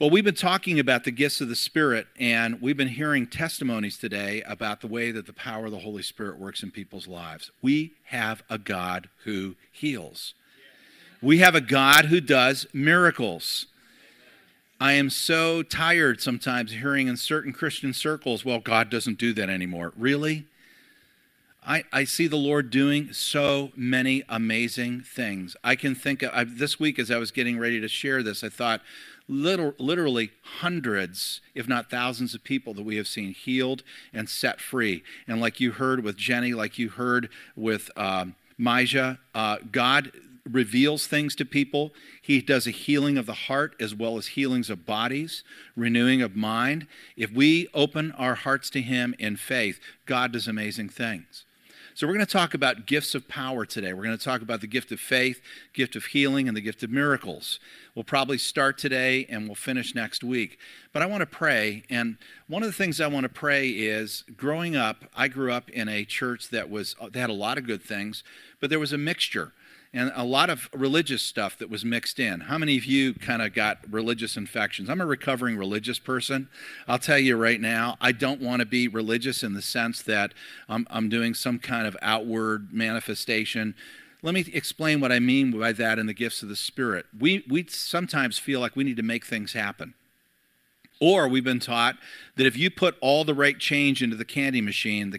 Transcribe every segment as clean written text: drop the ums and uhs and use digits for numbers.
Well, we've been talking about the gifts of the Spirit, and we've been hearing testimonies today about the way that the power of the Holy Spirit works in people's lives. We have a God who heals. We have a God who does miracles. I am so tired sometimes hearing in certain Christian circles, well, God doesn't do that anymore. Really? I see the Lord doing so many amazing things. I can think of, this week as I was getting ready to share this, I thought, literally hundreds, if not thousands of people that we have seen healed and set free. And like you heard with Jenny, like you heard with Myja, God reveals things to people. He does a healing of the heart as well as healings of bodies, renewing of mind. If we open our hearts to him in faith, God does amazing things. So we're going to talk about gifts of power today. We're going to talk about the gift of faith, gift of healing, and the gift of miracles. We'll probably start today and we'll finish next week. But I want to pray, and one of the things I want to pray is, growing up, I grew up in a church that had a lot of good things, but there was a mixture and a lot of religious stuff that was mixed in. How many of you kind of got religious infections? I'm a recovering religious person. I'll tell you right now, I don't want to be religious in the sense that I'm doing some kind of outward manifestation. Let me explain what I mean by that in the gifts of the Spirit. We sometimes feel like we need to make things happen. Or we've been taught that if you put all the right change into the candy machine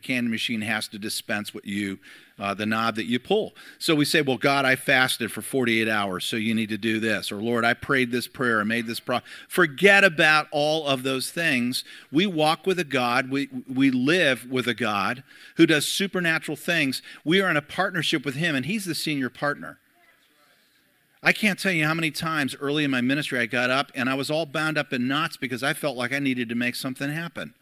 has to dispense what you, the knob that you pull. So we say, well, God, I fasted for 48 hours, so you need to do this. Or, Lord, I prayed this prayer, I made this promise. Forget about all of those things. We walk with a God. We live with a God who does supernatural things. We are in a partnership with him, and he's the senior partner. I can't tell you how many times early in my ministry I got up and I was all bound up in knots because I felt like I needed to make something happen.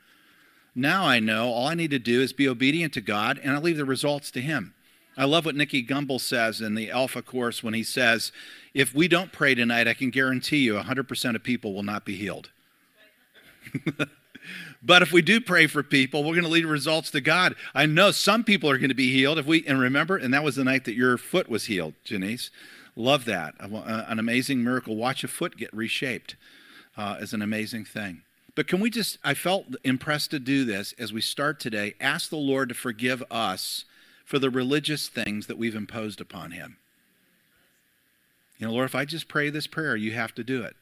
Now I know all I need to do is be obedient to God, and I leave the results to him. I love what Nicky Gumbel says in the Alpha Course when he says, if we don't pray tonight, I can guarantee you 100% of people will not be healed. But if we do pray for people, we're going to lead results to God. I know some people are going to be healed. And that was the night that your foot was healed, Janice. Love that. An amazing miracle. Watch a foot get reshaped is an amazing thing. But can we just, I felt impressed to do this as we start today, ask the Lord to forgive us for the religious things that we've imposed upon him. You know, Lord, if I just pray this prayer, you have to do it.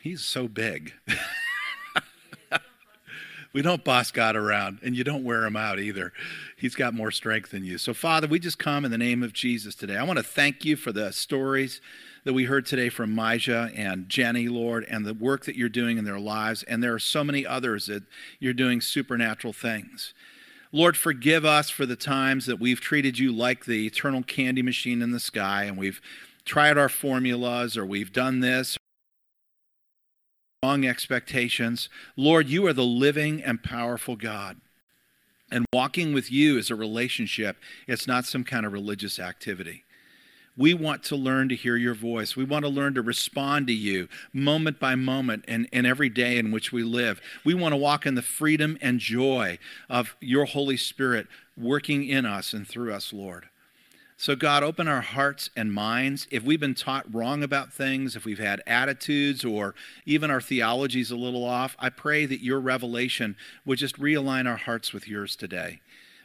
He's so big. We don't boss God around, and you don't wear him out either. He's got more strength than you. So, Father, we just come in the name of Jesus today. I want to thank you for the stories that we heard today from Myja and Jenny, Lord, and the work that you're doing in their lives. And there are so many others that you're doing supernatural things. Lord, forgive us for the times that we've treated you like the eternal candy machine in the sky, and we've tried our formulas, or we've done this. Wrong expectations. Lord, you are the living and powerful God. And walking with you is a relationship. It's not some kind of religious activity. We want to learn to hear your voice. We want to learn to respond to you moment by moment and every day in which we live. We want to walk in the freedom and joy of your Holy Spirit working in us and through us, Lord. So, God, open our hearts and minds. If we've been taught wrong about things, if we've had attitudes or even our theology's a little off, I pray that your revelation would just realign our hearts with yours today.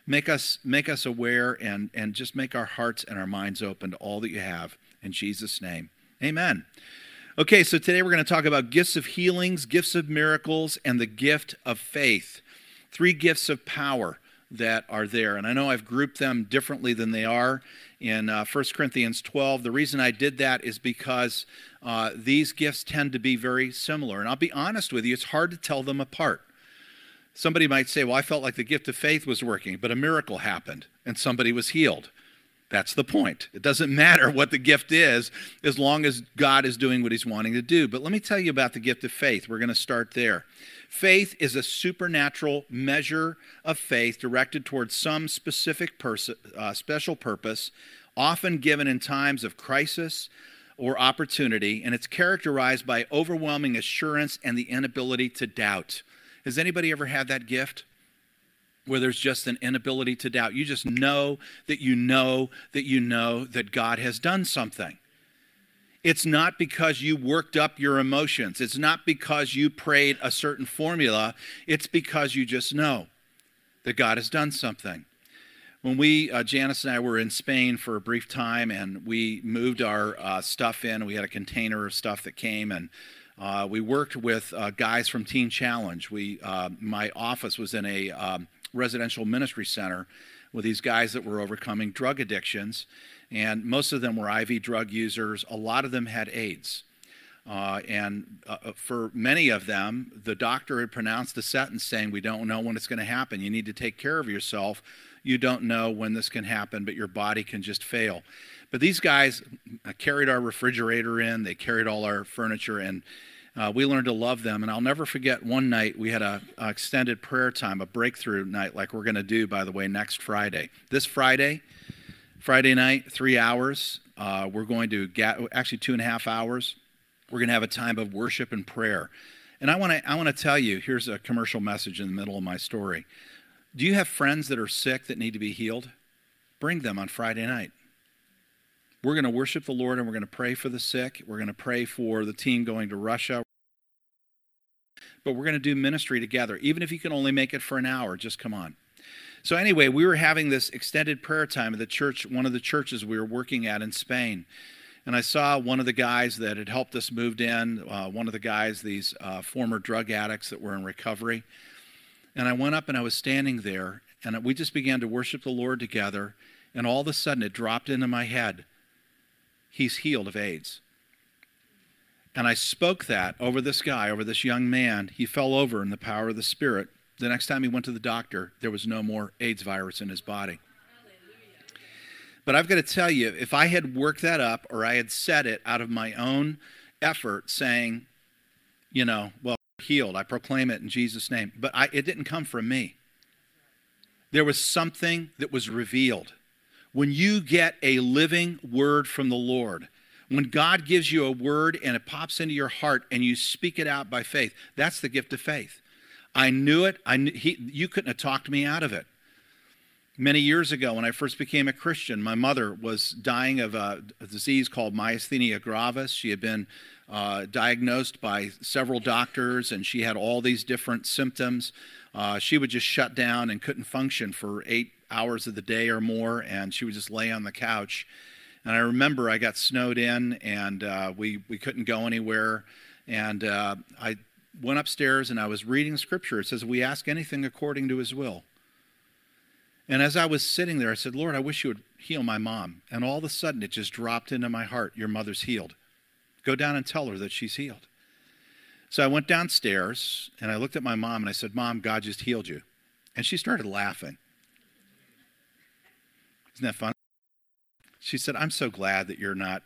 Make us aware and just make our hearts and our minds open to all that you have. In Jesus' name, amen. Okay, so today we're going to talk about gifts of healings, gifts of miracles, and the gift of faith. Three gifts of power that are there. And I know I've grouped them differently than they are in 1 Corinthians 12. The reason I did that is because these gifts tend to be very similar. And I'll be honest with you, it's hard to tell them apart. Somebody might say, well, I felt like the gift of faith was working, but a miracle happened and somebody was healed. That's the point. It doesn't matter what the gift is as long as God is doing what he's wanting to do. But let me tell you about the gift of faith. We're going to start there. Faith is a supernatural measure of faith directed towards some specific special purpose, often given in times of crisis or opportunity, and it's characterized by overwhelming assurance and the inability to doubt. Has anybody ever had that gift? Where there's just an inability to doubt. You just know that you know that you know that God has done something. It's not because you worked up your emotions. It's not because you prayed a certain formula. It's because you just know that God has done something. When we, Janice and I were in Spain for a brief time, and we moved our stuff in. We had a container of stuff that came, and we worked with guys from Teen Challenge. My office was in a residential ministry center with these guys that were overcoming drug addictions, and most of them were IV drug users. A lot of them had AIDS. And for many of them, the doctor had pronounced a sentence saying, "We don't know when it's going to happen. You need to take care of yourself. You don't know when this can happen, but your body can just fail." But these guys carried our refrigerator in. They carried all our furniture, and we learned to love them. And I'll never forget one night we had an extended prayer time, a breakthrough night like we're going to do, by the way, next Friday. This Friday night, 3 hours. We're going to get actually 2.5 hours. We're going to have a time of worship and prayer. And I want to tell you, here's a commercial message in the middle of my story. Do you have friends that are sick that need to be healed? Bring them on Friday night. We're going to worship the Lord, and we're going to pray for the sick. We're going to pray for the team going to Russia. But we're going to do ministry together. Even if you can only make it for an hour, just come on. So anyway, we were having this extended prayer time at the church, one of the churches we were working at in Spain. And I saw one of the guys that had helped us moved in, one of the guys, these former drug addicts that were in recovery. And I went up and I was standing there, and we just began to worship the Lord together. And all of a sudden it dropped into my head, he's healed of AIDS. And I spoke that over this guy, over this young man. He fell over in the power of the Spirit. The next time he went to the doctor, there was no more AIDS virus in his body. But I've got to tell you, if I had worked that up or I had said it out of my own effort saying, you know, well, healed, I proclaim it in Jesus' name. But it didn't come from me. There was something that was revealed. When you get a living word from the Lord, when God gives you a word and it pops into your heart and you speak it out by faith, that's the gift of faith. I knew it. You couldn't have talked me out of it. Many years ago, when I first became a Christian, my mother was dying of a disease called myasthenia gravis. She had been diagnosed by several doctors, and she had all these different symptoms. She would just shut down and couldn't function for 8 hours of the day or more, and she would just lay on the couch. And I remember I got snowed in, and we couldn't go anywhere. And I went upstairs, and I was reading Scripture. It says, "We ask anything according to His will." And as I was sitting there, I said, "Lord, I wish you would heal my mom." And all of a sudden, it just dropped into my heart, "Your mother's healed. Go down and tell her that she's healed." So I went downstairs, and I looked at my mom, and I said, "Mom, God just healed you." And she started laughing. Isn't that fun? She said, "I'm so glad that you're not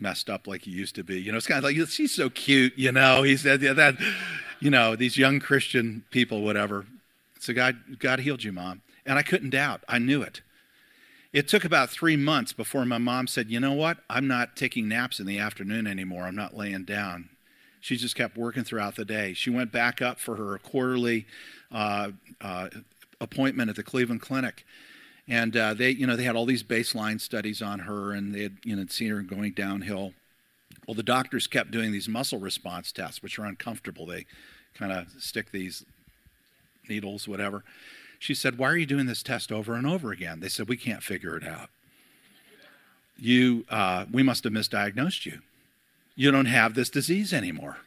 messed up like you used to be." You know, it's kind of like, she's so cute, you know. He said, yeah, that, you know, these young Christian people, whatever. So God healed you, Mom. And I couldn't doubt. I knew it. It took about 3 months before my mom said, "You know what? I'm not taking naps in the afternoon anymore. I'm not laying down." She just kept working throughout the day. She went back up for her quarterly appointment at the Cleveland Clinic. And they had all these baseline studies on her, and they had, you know, seen her going downhill. Well, the doctors kept doing these muscle response tests, which are uncomfortable. They kind of stick these needles, whatever. She said, "Why are you doing this test over and over again?" They said, "We can't figure it out. We must have misdiagnosed you. You don't have this disease anymore.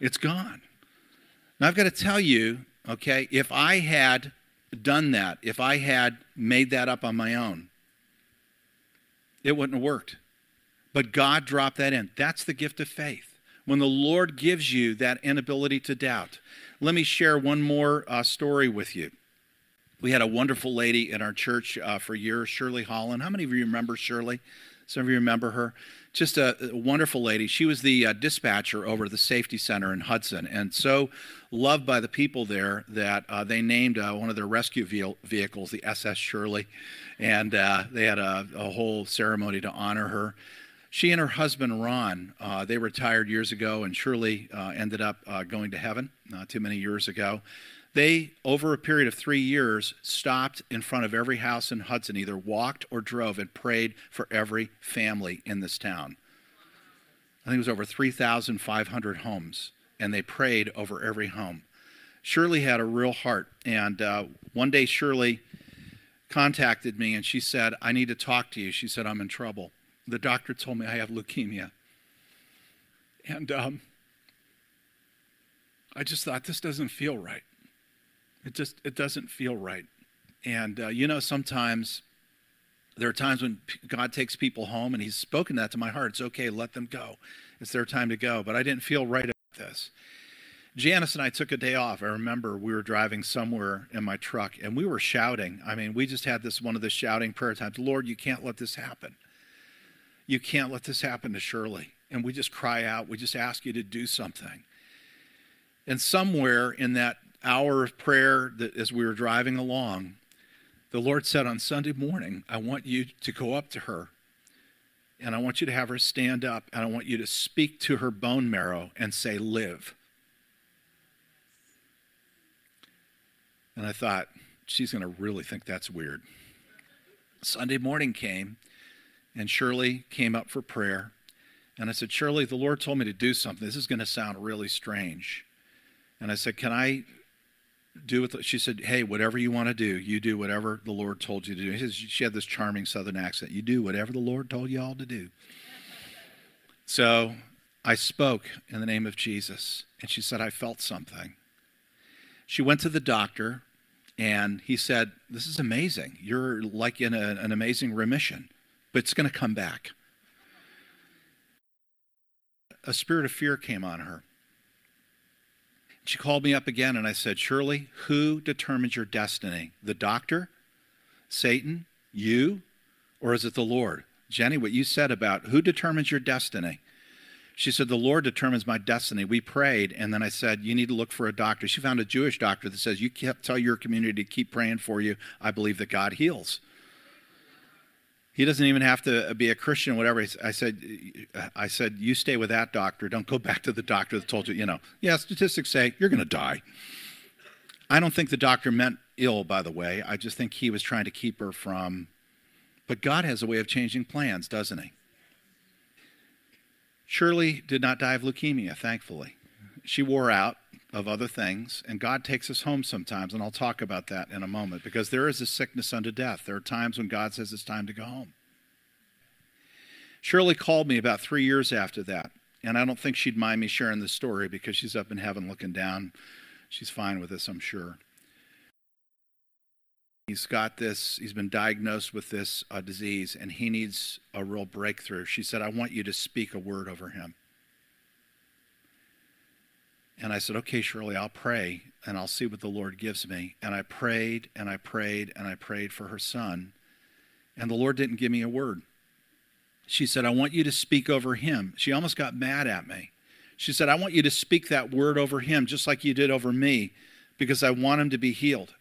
It's gone." Now, I've got to tell you, okay, if I had done that, if I had made that up on my own, it wouldn't have worked. But God dropped that in. That's the gift of faith. When the Lord gives you that inability to doubt. Let me share one more story with you. We had a wonderful lady in our church for years, Shirley Holland. How many of you remember Shirley? Some of you remember her. Just a wonderful lady. She was the dispatcher over at the safety center in Hudson, and so loved by the people there that they named one of their rescue vehicles the SS Shirley, and they had a whole ceremony to honor her. She and her husband, Ron, they retired years ago, and Shirley ended up going to heaven not too many years ago. They, over a period of 3 years, stopped in front of every house in Hudson, either walked or drove, and prayed for every family in this town. I think it was over 3,500 homes, and they prayed over every home. Shirley had a real heart, and one day Shirley contacted me, and she said, I need to talk to you. She said, I'm in trouble. The doctor told me I have leukemia. And I just thought, this doesn't feel right. It doesn't feel right. And you know, sometimes there are times when God takes people home, and he's spoken that to my heart. It's okay, let them go. It's their time to go. But I didn't feel right about this. Janice and I took a day off. I remember we were driving somewhere in my truck, and we were shouting. I mean, we just had this one of the shouting prayer times. Lord, you can't let this happen. You can't let this happen to Shirley. And we just cry out. We just ask you to do something. And somewhere in that hour of prayer, that as we were driving along, the Lord said, on Sunday morning, I want you to go up to her, and I want you to have her stand up, and I want you to speak to her bone marrow and say, live. And I thought, she's going to really think that's weird. Sunday morning came, and Shirley came up for prayer. And I said, Shirley, the Lord told me to do something. This is going to sound really strange. And I said, can I do it? She said, hey, whatever you want to do, you do whatever the Lord told you to do. She had this charming southern accent. You do whatever the Lord told you all to do. So I spoke in the name of Jesus. And she said, I felt something. She went to the doctor, and he said, this is amazing. You're like in an amazing remission, but it's going to come back. A spirit of fear came on her. She called me up again, and I said, Shirley, who determines your destiny? The doctor, Satan, you, or is it the Lord? Jenny, what you said about who determines your destiny? She said, the Lord determines my destiny. We prayed, and then I said, you need to look for a doctor. She found a Jewish doctor that says, you tell your community to keep praying for you. I believe that God heals. He doesn't even have to be a Christian, whatever. I said, you stay with that doctor. Don't go back to the doctor that told you, you know. Yeah, statistics say you're going to die. I don't think the doctor meant ill, by the way. I just think he was trying to keep her from. But God has a way of changing plans, doesn't he? Shirley did not die of leukemia, thankfully. She wore out of other things, and God takes us home sometimes, and I'll talk about that in a moment, because there is a sickness unto death. There are times when God says it's time to go home. Shirley called me about 3 years after that, and I don't think she'd mind me sharing this story because she's up in heaven looking down. She's fine with this, I'm sure. He's been diagnosed with this disease, and he needs a real breakthrough. She said, I want you to speak a word over him. And I said, okay, Shirley, I'll pray, and I'll see what the Lord gives me. And I prayed, and I prayed, and I prayed for her son, and the Lord didn't give me a word. She said, I want you to speak over him. She almost got mad at me. She said, I want you to speak that word over him just like you did over me, because I want him to be healed.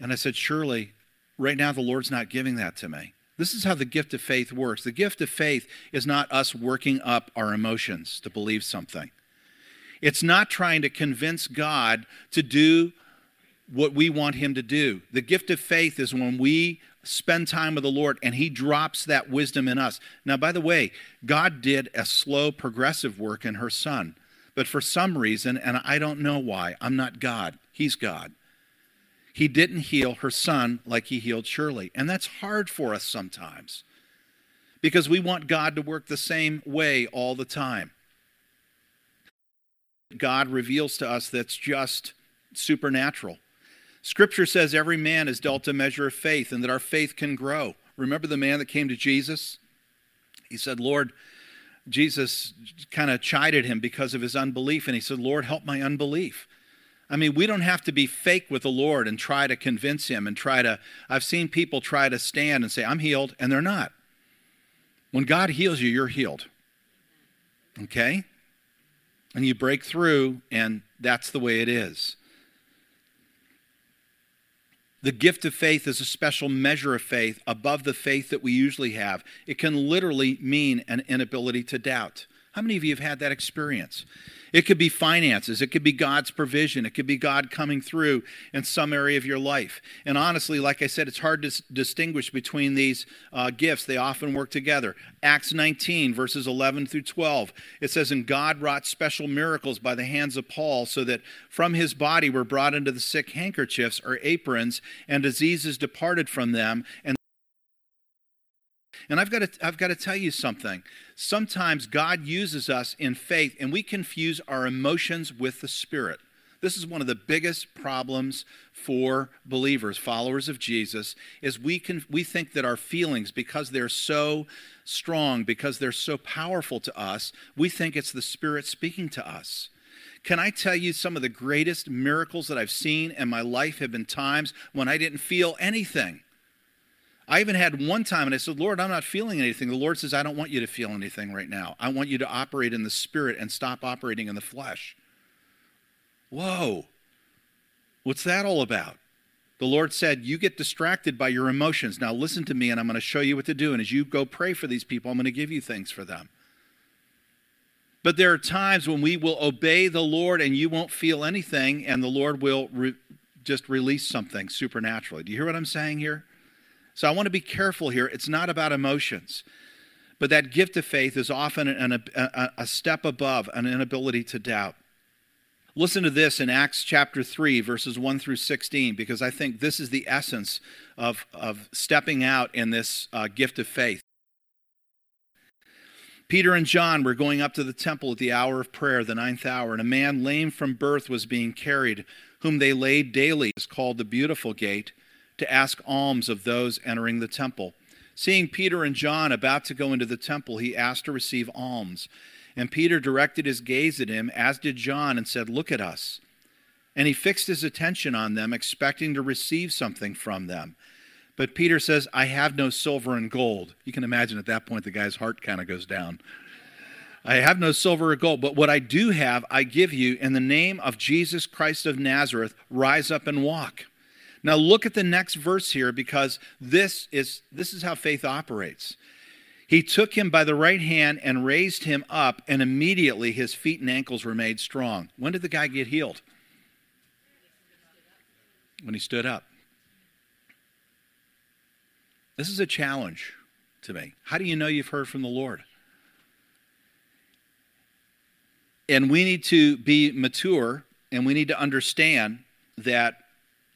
And I said, Shirley, right now the Lord's not giving that to me. This is how the gift of faith works. The gift of faith is not us working up our emotions to believe something. It's not trying to convince God to do what we want him to do. The gift of faith is when we spend time with the Lord and he drops that wisdom in us. Now, by the way, God did a slow, progressive work in her son. But for some reason, and I don't know why, I'm not God. He's God. He didn't heal her son like he healed Shirley. And that's hard for us sometimes because we want God to work the same way all the time. God reveals to us that's just supernatural. Scripture says every man is dealt a measure of faith and that our faith can grow. Remember the man that came to Jesus? He said, Lord, Jesus kind of chided him because of his unbelief, and he said, Lord, help my unbelief. I mean, we don't have to be fake with the Lord and try to convince him and I've seen people try to stand and say, I'm healed, and they're not. When God heals you, you're healed. Okay? And you break through, and that's the way it is. The gift of faith is a special measure of faith above the faith that we usually have. It can literally mean an inability to doubt. How many of you have had that experience? It could be finances. It could be God's provision. It could be God coming through in some area of your life. And honestly, like I said, it's hard to distinguish between these gifts. They often work together. Acts 19, verses 11 through 12, it says, "And God wrought special miracles by the hands of Paul, so that from his body were brought into the sick handkerchiefs or aprons, and diseases departed from them." And I've got to tell you something. Sometimes God uses us in faith, and we confuse our emotions with the Spirit. This is one of the biggest problems for believers, followers of Jesus, is we think that our feelings, because they're so strong, because they're so powerful to us, we think it's the Spirit speaking to us. Can I tell you some of the greatest miracles that I've seen in my life have been times when I didn't feel anything. I even had one time, and I said, "Lord, I'm not feeling anything." The Lord says, "I don't want you to feel anything right now. I want you to operate in the Spirit and stop operating in the flesh." Whoa. What's that all about? The Lord said, "You get distracted by your emotions. Now listen to me, and I'm going to show you what to do. And as you go pray for these people, I'm going to give you things for them." But there are times when we will obey the Lord, and you won't feel anything, and the Lord will just release something supernaturally. Do you hear what I'm saying here? So I want to be careful here. It's not about emotions. But that gift of faith is often a step above an inability to doubt. Listen to this in Acts chapter 3, verses 1 through 16, because I think this is the essence of stepping out in this gift of faith. "Peter and John were going up to the temple at the hour of prayer, the ninth hour, and a man lame from birth was being carried, whom they laid daily, is called the Beautiful Gate, to ask alms of those entering the temple. Seeing Peter and John about to go into the temple, he asked to receive alms. And Peter directed his gaze at him, as did John, and said, 'Look at us.' And he fixed his attention on them, expecting to receive something from them. But Peter says, 'I have no silver and gold.'" You can imagine at that point the guy's heart kind of goes down. "'I have no silver or gold, but what I do have I give you. In the name of Jesus Christ of Nazareth, rise up and walk.'" Now look at the next verse here, because this is how faith operates. "He took him by the right hand and raised him up, and immediately his feet and ankles were made strong." When did the guy get healed? When he stood up. This is a challenge to me. How do you know you've heard from the Lord? And we need to be mature, and we need to understand that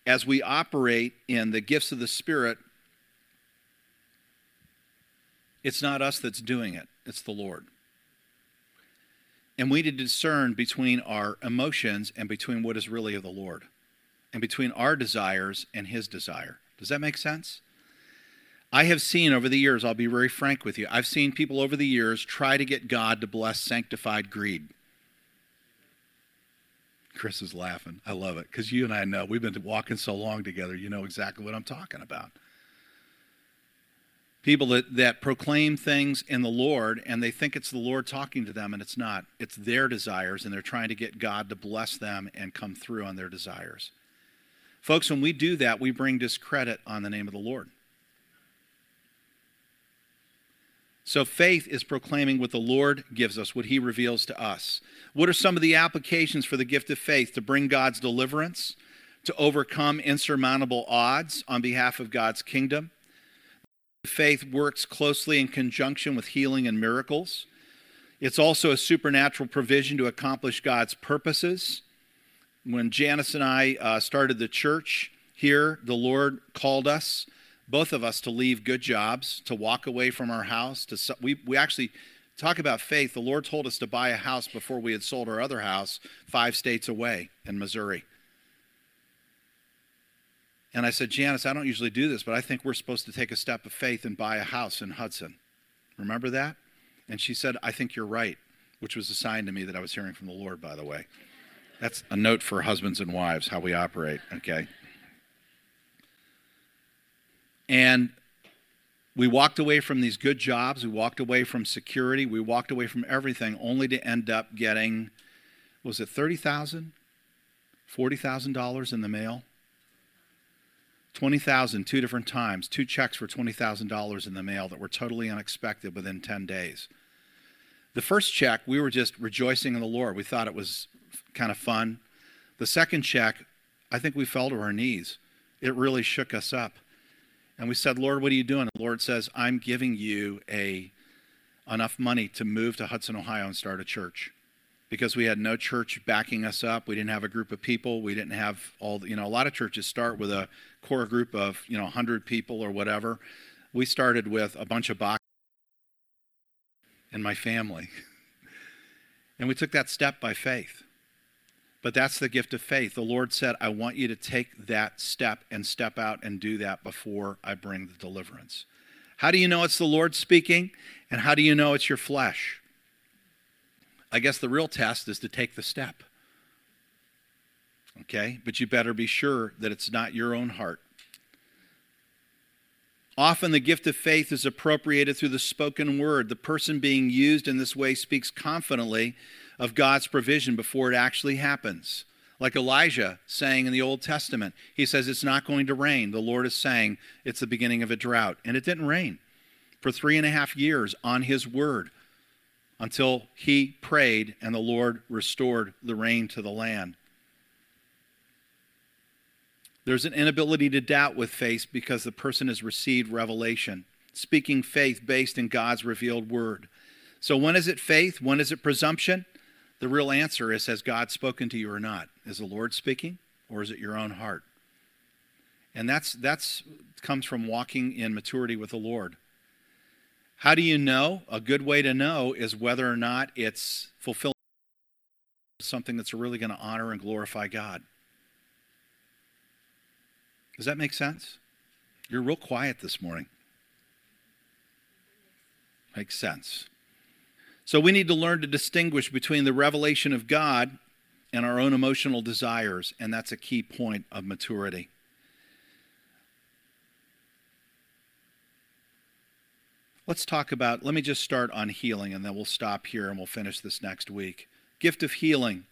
as we operate in the gifts of the Spirit, it's not us that's doing it, it's the Lord. And we need to discern between our emotions and between what is really of the Lord, and between our desires and His desire. Does that make sense? I have seen over the years, I'll be very frank with you, I've seen people over the years try to get God to bless sanctified greed. Chris is laughing. I love it, because you and I know, we've been walking so long together, you know exactly what I'm talking about. People that proclaim things in the Lord, and they think it's the Lord talking to them, and it's not. It's their desires, and they're trying to get God to bless them and come through on their desires. Folks, when we do that, we bring discredit on the name of the Lord. So faith is proclaiming what the Lord gives us, what He reveals to us. What are some of the applications for the gift of faith? To bring God's deliverance, to overcome insurmountable odds on behalf of God's kingdom. Faith works closely in conjunction with healing and miracles. It's also a supernatural provision to accomplish God's purposes. When Janice and I started the church here, the Lord called us, both of us, to leave good jobs, to walk away from our house. We actually talk about faith. The Lord told us to buy a house before we had sold our other house 5 states away in Missouri. And I said, "Janice, I don't usually do this, but I think we're supposed to take a step of faith and buy a house in Hudson. Remember that?" And she said, "I think you're right," which was a sign to me that I was hearing from the Lord, by the way. That's a note for husbands and wives, how we operate, okay? And we walked away from these good jobs, we walked away from security, we walked away from everything, only to end up getting, was it $30,000? $40,000 in the mail? $20,000, 2 different times, 2 checks for $20,000 in the mail that were totally unexpected within 10 days. The first check, we were just rejoicing in the Lord. We thought it was kind of fun. The second check, I think we fell to our knees. It really shook us up. And we said, Lord, what are you doing? And the Lord says, I'm giving you enough money to move to Hudson, Ohio and start a church. Because we had no church backing us up. We didn't have a group of people. We didn't have a lot of churches start with a core group of, 100 people or whatever. We started with a bunch of boxes and my family. And we took that step by faith. But that's the gift of faith. The Lord said, I want you to take that step and step out and do that before I bring the deliverance. How do you know it's the Lord speaking? And how do you know it's your flesh? I guess the real test is to take the step. Okay? But you better be sure that it's not your own heart. Often the gift of faith is appropriated through the spoken word. The person being used in this way speaks confidently of God's provision before it actually happens. Like Elijah saying in the Old Testament, he says, it's not going to rain. The Lord is saying it's the beginning of a drought. And it didn't rain for 3.5 years on his word until he prayed and the Lord restored the rain to the land. There's an inability to doubt with faith because the person has received revelation, speaking faith based in God's revealed word. So when is it faith? When is it presumption? The real answer is, has God spoken to you or not? Is the Lord speaking or is it your own heart? And that's comes from walking in maturity with the Lord. How do you know? A good way to know is whether or not it's fulfilling something that's really going to honor and glorify God. Does that make sense? You're real quiet this morning. Makes sense. So we need to learn to distinguish between the revelation of God and our own emotional desires, and that's a key point of maturity. Let's talk about, let me just start on healing, and then we'll stop here and we'll finish this next week. Gift of healing.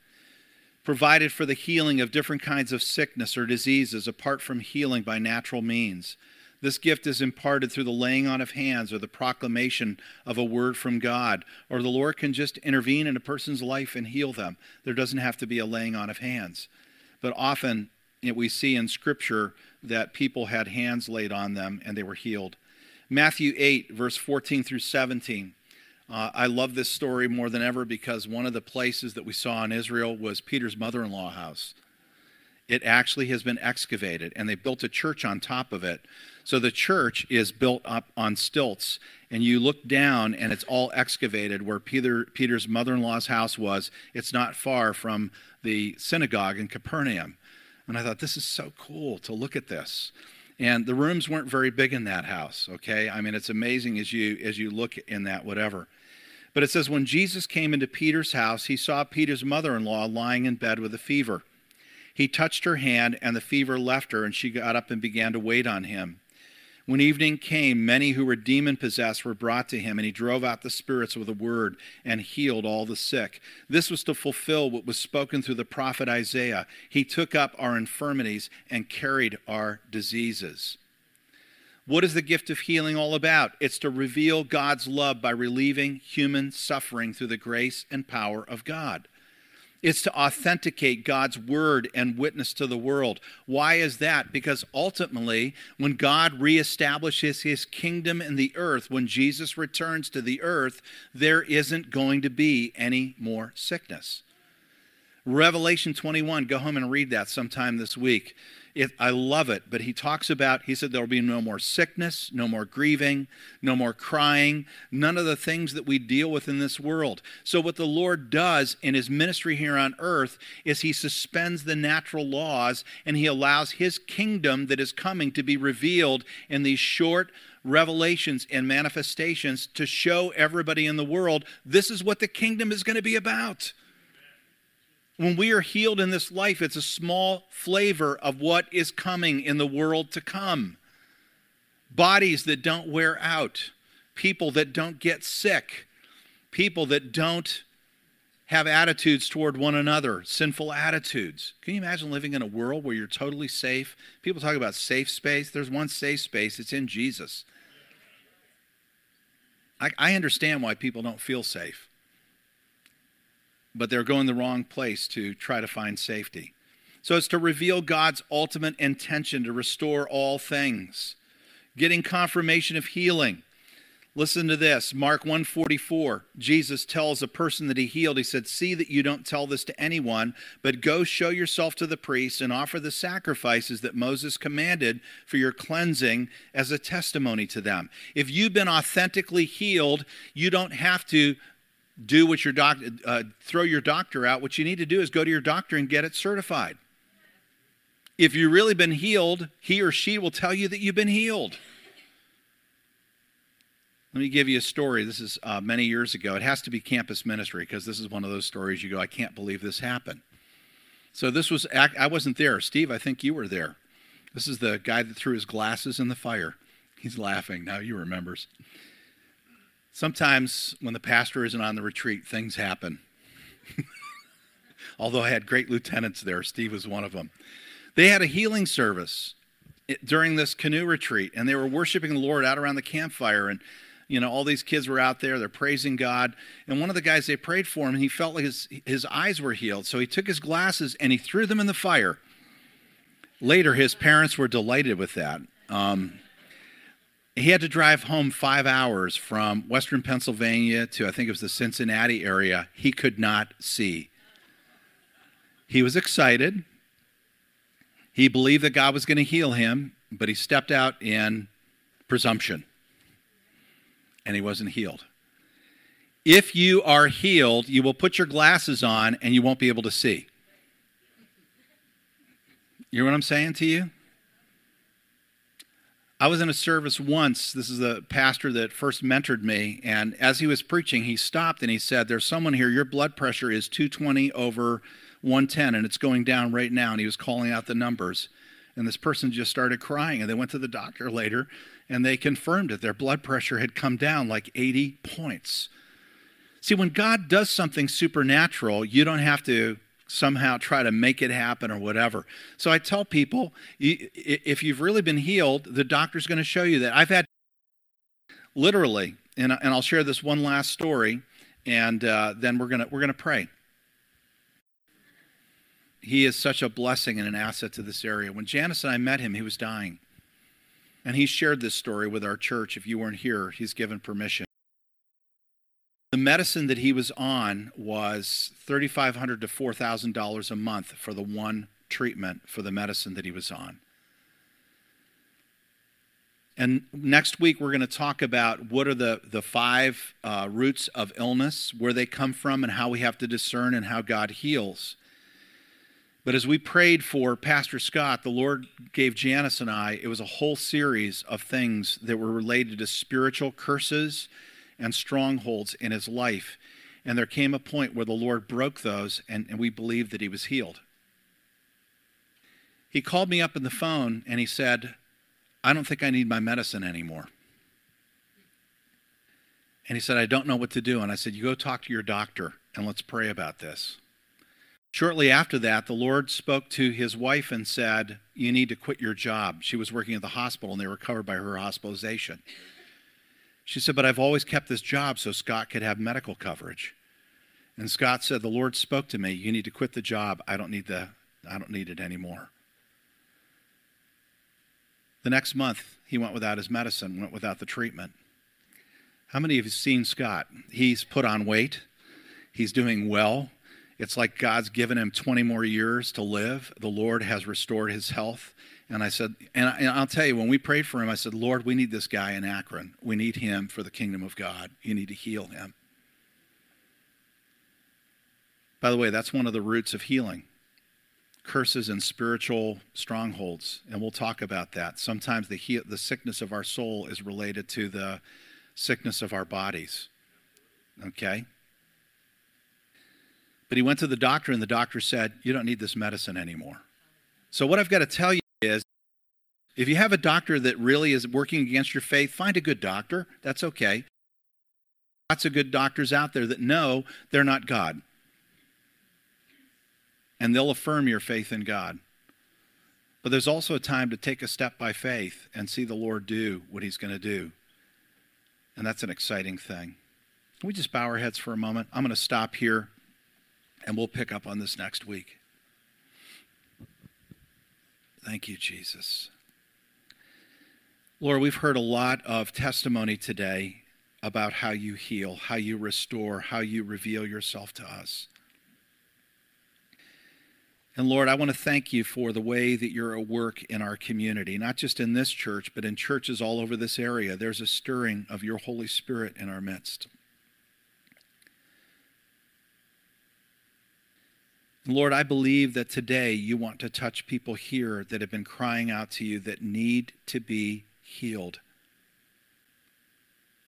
Provided for the healing of different kinds of sickness or diseases apart from healing by natural means. This gift is imparted through the laying on of hands or the proclamation of a word from God, or the Lord can just intervene in a person's life and heal them. There doesn't have to be a laying on of hands. But often we see in Scripture that people had hands laid on them and they were healed. Matthew 8, verse 14 through 17. I love this story more than ever because one of the places that we saw in Israel was Peter's mother-in-law house. It actually has been excavated, and they built a church on top of it. So the church is built up on stilts, and you look down, and it's all excavated where Peter's mother-in-law's house was. It's not far from the synagogue in Capernaum. And I thought, this is so cool to look at this. And the rooms weren't very big in that house, okay? I mean, it's amazing as you look in that, whatever. But it says, when Jesus came into Peter's house, he saw Peter's mother-in-law lying in bed with a fever. He touched her hand, and the fever left her, and she got up and began to wait on him. When evening came, many who were demon-possessed were brought to him, and he drove out the spirits with a word and healed all the sick. This was to fulfill what was spoken through the prophet Isaiah. He took up our infirmities and carried our diseases. What is the gift of healing all about? It's to reveal God's love by relieving human suffering through the grace and power of God. It's to authenticate God's word and witness to the world. Why is that? Because ultimately, when God reestablishes his kingdom in the earth, when Jesus returns to the earth, there isn't going to be any more sickness. Revelation 21, go home and read that sometime this week. I love it, but he said there'll be no more sickness, no more grieving, no more crying, none of the things that we deal with in this world. So what the Lord does in his ministry here on earth is he suspends the natural laws and he allows his kingdom that is coming to be revealed in these short revelations and manifestations to show everybody in the world, this is what the kingdom is going to be about. When we are healed in this life, it's a small flavor of what is coming in the world to come. Bodies that don't wear out, people that don't get sick, people that don't have attitudes toward one another, sinful attitudes. Can you imagine living in a world where you're totally safe? People talk about safe space. There's one safe space. It's in Jesus. I understand why people don't feel safe. but they're going the wrong place to try to find safety. So it's to reveal God's ultimate intention to restore all things. Getting confirmation of healing. Listen to this, Mark 1:44, Jesus tells a person that he healed, he said, see that you don't tell this to anyone, but go show yourself to the priest and offer the sacrifices that Moses commanded for your cleansing as a testimony to them. If you've been authentically healed, you don't have to do what your doctor, throw your doctor out. What you need to do is go to your doctor and get it certified. If you've really been healed, he or she will tell you that you've been healed. Let me give you a story. This is many years ago. It has to be campus ministry because this is one of those stories you go, I can't believe this happened. So this was, I wasn't there. Steve, I think you were there. This is the guy that threw his glasses in the fire. He's laughing now. He remembers. Sometimes when the pastor isn't on the retreat, things happen. Although I had great lieutenants there. Steve was one of them. They had a healing service during this canoe retreat, and they were worshiping the Lord out around the campfire, and you know, all these kids were out there, they're praising God. And one of the guys, they prayed for him, and he felt like his eyes were healed. So he took his glasses and he threw them in the fire. Later, his parents were delighted with that. He had to drive home 5 hours from western Pennsylvania to, I think it was the Cincinnati area. He could not see. He was excited. He believed that God was going to heal him, but he stepped out in presumption. And he wasn't healed. If you are healed, you will put your glasses on and you won't be able to see. You know what I'm saying to you? I was in a service once. This is the pastor that first mentored me. And as he was preaching, he stopped and he said, there's someone here, your blood pressure is 220/110 and it's going down right now. And he was calling out the numbers. And this person just started crying. And they went to the doctor later, and they confirmed that their blood pressure had come down like 80 points. See, when God does something supernatural, you don't have to somehow try to make it happen or whatever. So I tell people, if you've really been healed, the doctor's going to show you that. I've had, literally, and I'll share this one last story, and then we're gonna pray. He is such a blessing and an asset to this area. When Janice and I met him, he was dying. And he shared this story with our church. If you weren't here, he's given permission. The medicine that he was on was $3,500 to $4,000 a month for the one treatment for the medicine that he was on. And next week, we're going to talk about what are the five roots of illness, where they come from, and how we have to discern and how God heals. But as we prayed for Pastor Scott, the Lord gave Janice and I, it was a whole series of things that were related to spiritual curses and strongholds in his life. And there came a point where the Lord broke those, and we believed that he was healed. He called me up on the phone, and he said, I don't think I need my medicine anymore. And he said, I don't know what to do. And I said, you go talk to your doctor, and let's pray about this. Shortly after that, the Lord spoke to his wife and said, you need to quit your job. She was working at the hospital, and they were covered by her hospitalization. She said, but I've always kept this job so Scott could have medical coverage. And Scott said, the Lord spoke to me, you need to quit the job. I don't need it anymore. The next month, he went without his medicine, went without the treatment. How many of you have seen Scott? He's put on weight. He's doing well. It's like God's given him 20 more years to live. The Lord has restored his health. And I said, and I'll tell you, when we prayed for him, I said, Lord, we need this guy in Akron. We need him for the kingdom of God. You need to heal him. By the way, that's one of the roots of healing, curses and spiritual strongholds. And we'll talk about that. Sometimes the sickness of our soul is related to the sickness of our bodies. Okay? But he went to the doctor, and the doctor said, you don't need this medicine anymore. So what I've got to tell you is, if you have a doctor that really is working against your faith, find a good doctor. That's okay. Lots of good doctors out there that know they're not God. And they'll affirm your faith in God. But there's also a time to take a step by faith and see the Lord do what he's going to do. And that's an exciting thing. Can we just bow our heads for a moment? I'm going to stop here. And we'll pick up on this next week. Thank you, Jesus. Lord, we've heard a lot of testimony today about how you heal, how you restore, how you reveal yourself to us. And Lord, I want to thank you for the way that you're at work in our community, not just in this church, but in churches all over this area. There's a stirring of your Holy Spirit in our midst. Lord, I believe that today you want to touch people here that have been crying out to you that need to be healed.